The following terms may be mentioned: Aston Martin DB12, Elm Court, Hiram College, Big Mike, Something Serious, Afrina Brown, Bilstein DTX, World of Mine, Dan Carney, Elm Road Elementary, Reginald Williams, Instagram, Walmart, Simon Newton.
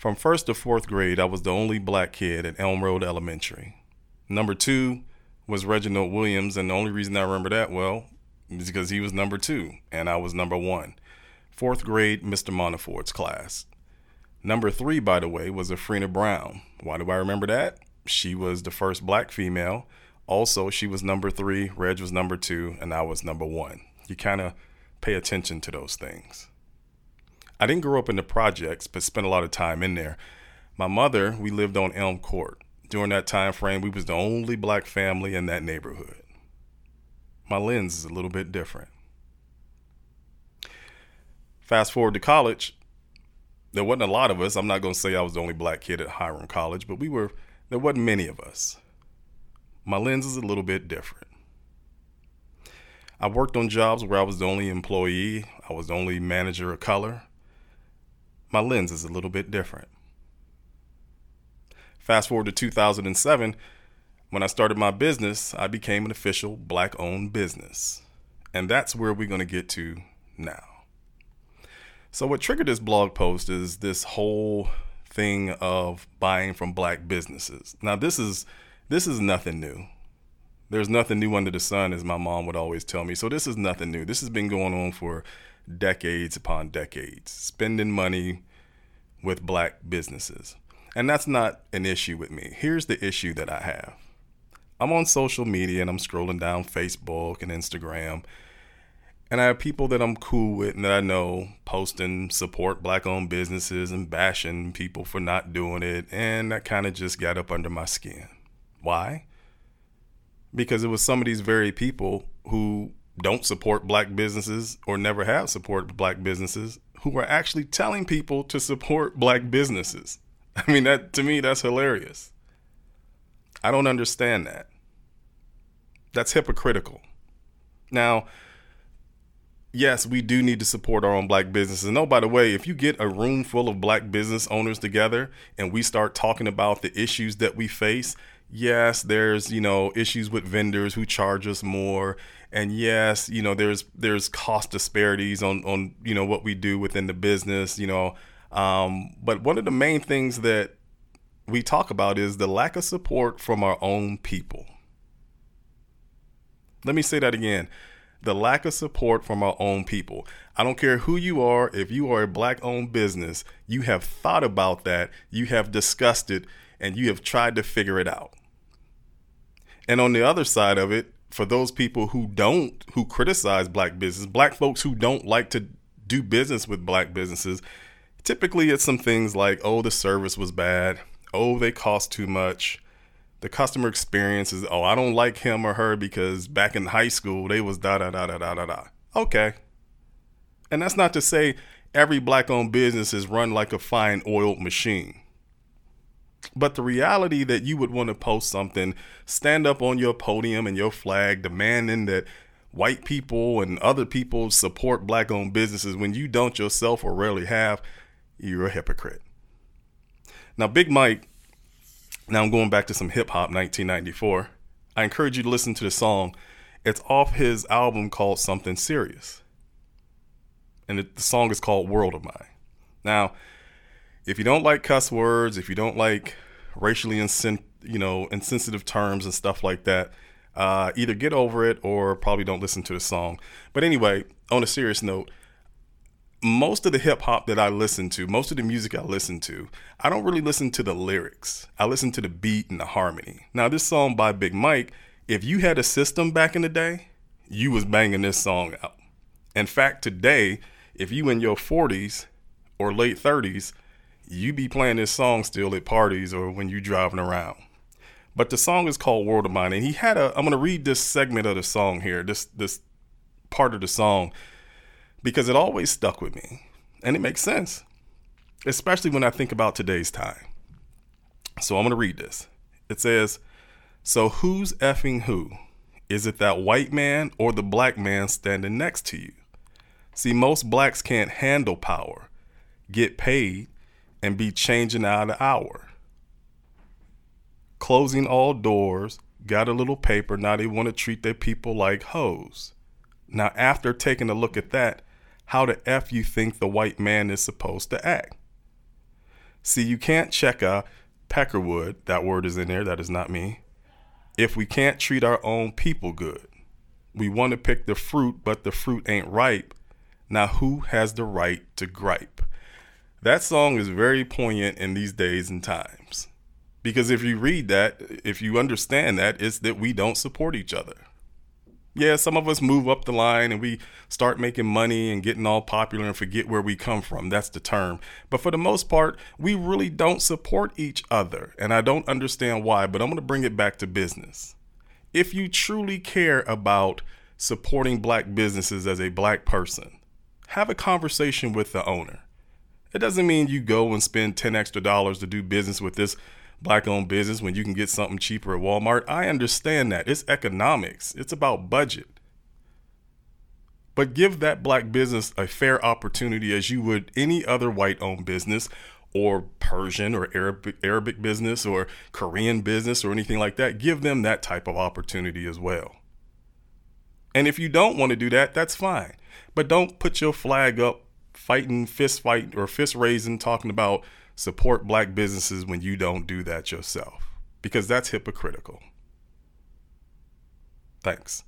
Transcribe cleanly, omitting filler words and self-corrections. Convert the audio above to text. From first to fourth grade, I was the only black kid at Elm Road Elementary. Number two was Reginald Williams, and the only reason I remember that well is because he was number two, and I was number one. Fourth grade, Mr. Monteford's class. Number three, by the way, was Afrina Brown. Why do I remember that? She was the first black female. Also, she was number three, Reg was number two, and I was number one. You kind of pay attention to those things. I didn't grow up in the projects, but spent a lot of time in there. My mother, we lived on Elm Court. During that time frame, we was the only black family in that neighborhood. My lens is a little bit different. Fast forward to college. There wasn't a lot of us. I'm not going to say I was the only black kid at Hiram College, but there wasn't many of us. My lens is a little bit different. I worked on jobs where I was the only employee. I was the only manager of color. My lens is a little bit different. Fast forward to 2007, when I started my business, I became an official black-owned business. And that's where we're going to get to now. So what triggered this blog post is this whole thing of buying from black businesses. Now, this is nothing new. There's nothing new under the sun, as my mom would always tell me. So this is nothing new. This has been going on for decades upon decades, spending money with black businesses. And that's not an issue with me. Here's the issue that I have. I'm on social media and I'm scrolling down Facebook and Instagram, and I have people that I'm cool with and that I know posting support black-owned businesses and bashing people for not doing it, and that kind of just got up under my skin. Why? Because it was some of these very people who don't support black businesses or never have supported black businesses who are actually telling people to support black businesses. I mean, that to me, that's hilarious. I don't understand that. That's hypocritical. Now, yes, we do need to support our own black businesses. And oh, by the way, if you get a room full of black business owners together and we start talking about the issues that we face, yes, there's, issues with vendors who charge us more. And yes, there's cost disparities on what we do within the business, But one of the main things that we talk about is the lack of support from our own people. Let me say that again. The lack of support from our own people. I don't care who you are. If you are a black-owned business, you have thought about that, you have discussed it, and you have tried to figure it out. And on the other side of it, for those people who criticize black business, black folks who don't like to do business with black businesses, typically it's some things like, oh, the service was bad. Oh, they cost too much. The customer experience is, oh, I don't like him or her because back in high school, they was da-da-da-da-da-da-da. Okay. And that's not to say every black-owned business is run like a fine-oiled machine. But the reality that you would want to post something, stand up on your podium and your flag demanding that white people and other people support black-owned businesses when you don't yourself or rarely have, you're a hypocrite. Now, Big Mike, now I'm going back to some hip-hop, 1994. I encourage you to listen to the song. It's off his album called Something Serious. And the song is called World of Mine. Now, if you don't like cuss words, if you don't like racially insensitive terms and stuff like that, either get over it or probably don't listen to the song. But anyway, on a serious note, most of the hip hop that I listen to, most of the music I listen to, I don't really listen to the lyrics. I listen to the beat and the harmony. Now, this song by Big Mike, if you had a system back in the day, you was banging this song out. In fact, today, if you in your 40s or late 30s, you be playing this song still at parties or when you driving around. But the song is called World of Mine. And he had I'm going to read this segment of the song here, this part of the song, because it always stuck with me and it makes sense, especially when I think about today's time. So I'm going to read this. It says, so who's effing who? Is it that white man or the black man standing next to you? See, most blacks can't handle power, get paid and be changing out an hour. Closing all doors, got a little paper. Now they want to treat their people like hoes. Now, after taking a look at that, how the F you think the white man is supposed to act? See, you can't check a Peckerwood, that word is in there, that is not me, if we can't treat our own people good. We want to pick the fruit, but the fruit ain't ripe. Now who has the right to gripe? That song is very poignant in these days and times. Because if you read that, if you understand that, it's that we don't support each other. Yeah, some of us move up the line and we start making money and getting all popular and forget where we come from. That's the term. But for the most part, we really don't support each other. And I don't understand why, but I'm going to bring it back to business. If you truly care about supporting black businesses as a black person, have a conversation with the owner. It doesn't mean you go and spend 10 extra dollars to do business with this black owned business when you can get something cheaper at Walmart. I understand that. It's economics. It's about budget. But give that black business a fair opportunity as you would any other white owned business or Persian or Arabic business or Korean business or anything like that. Give them that type of opportunity as well. And if you don't want to do that, that's fine. But don't put your flag up fighting, fist fight or fist raising, talking about support black businesses when you don't do that yourself, because that's hypocritical. Thanks.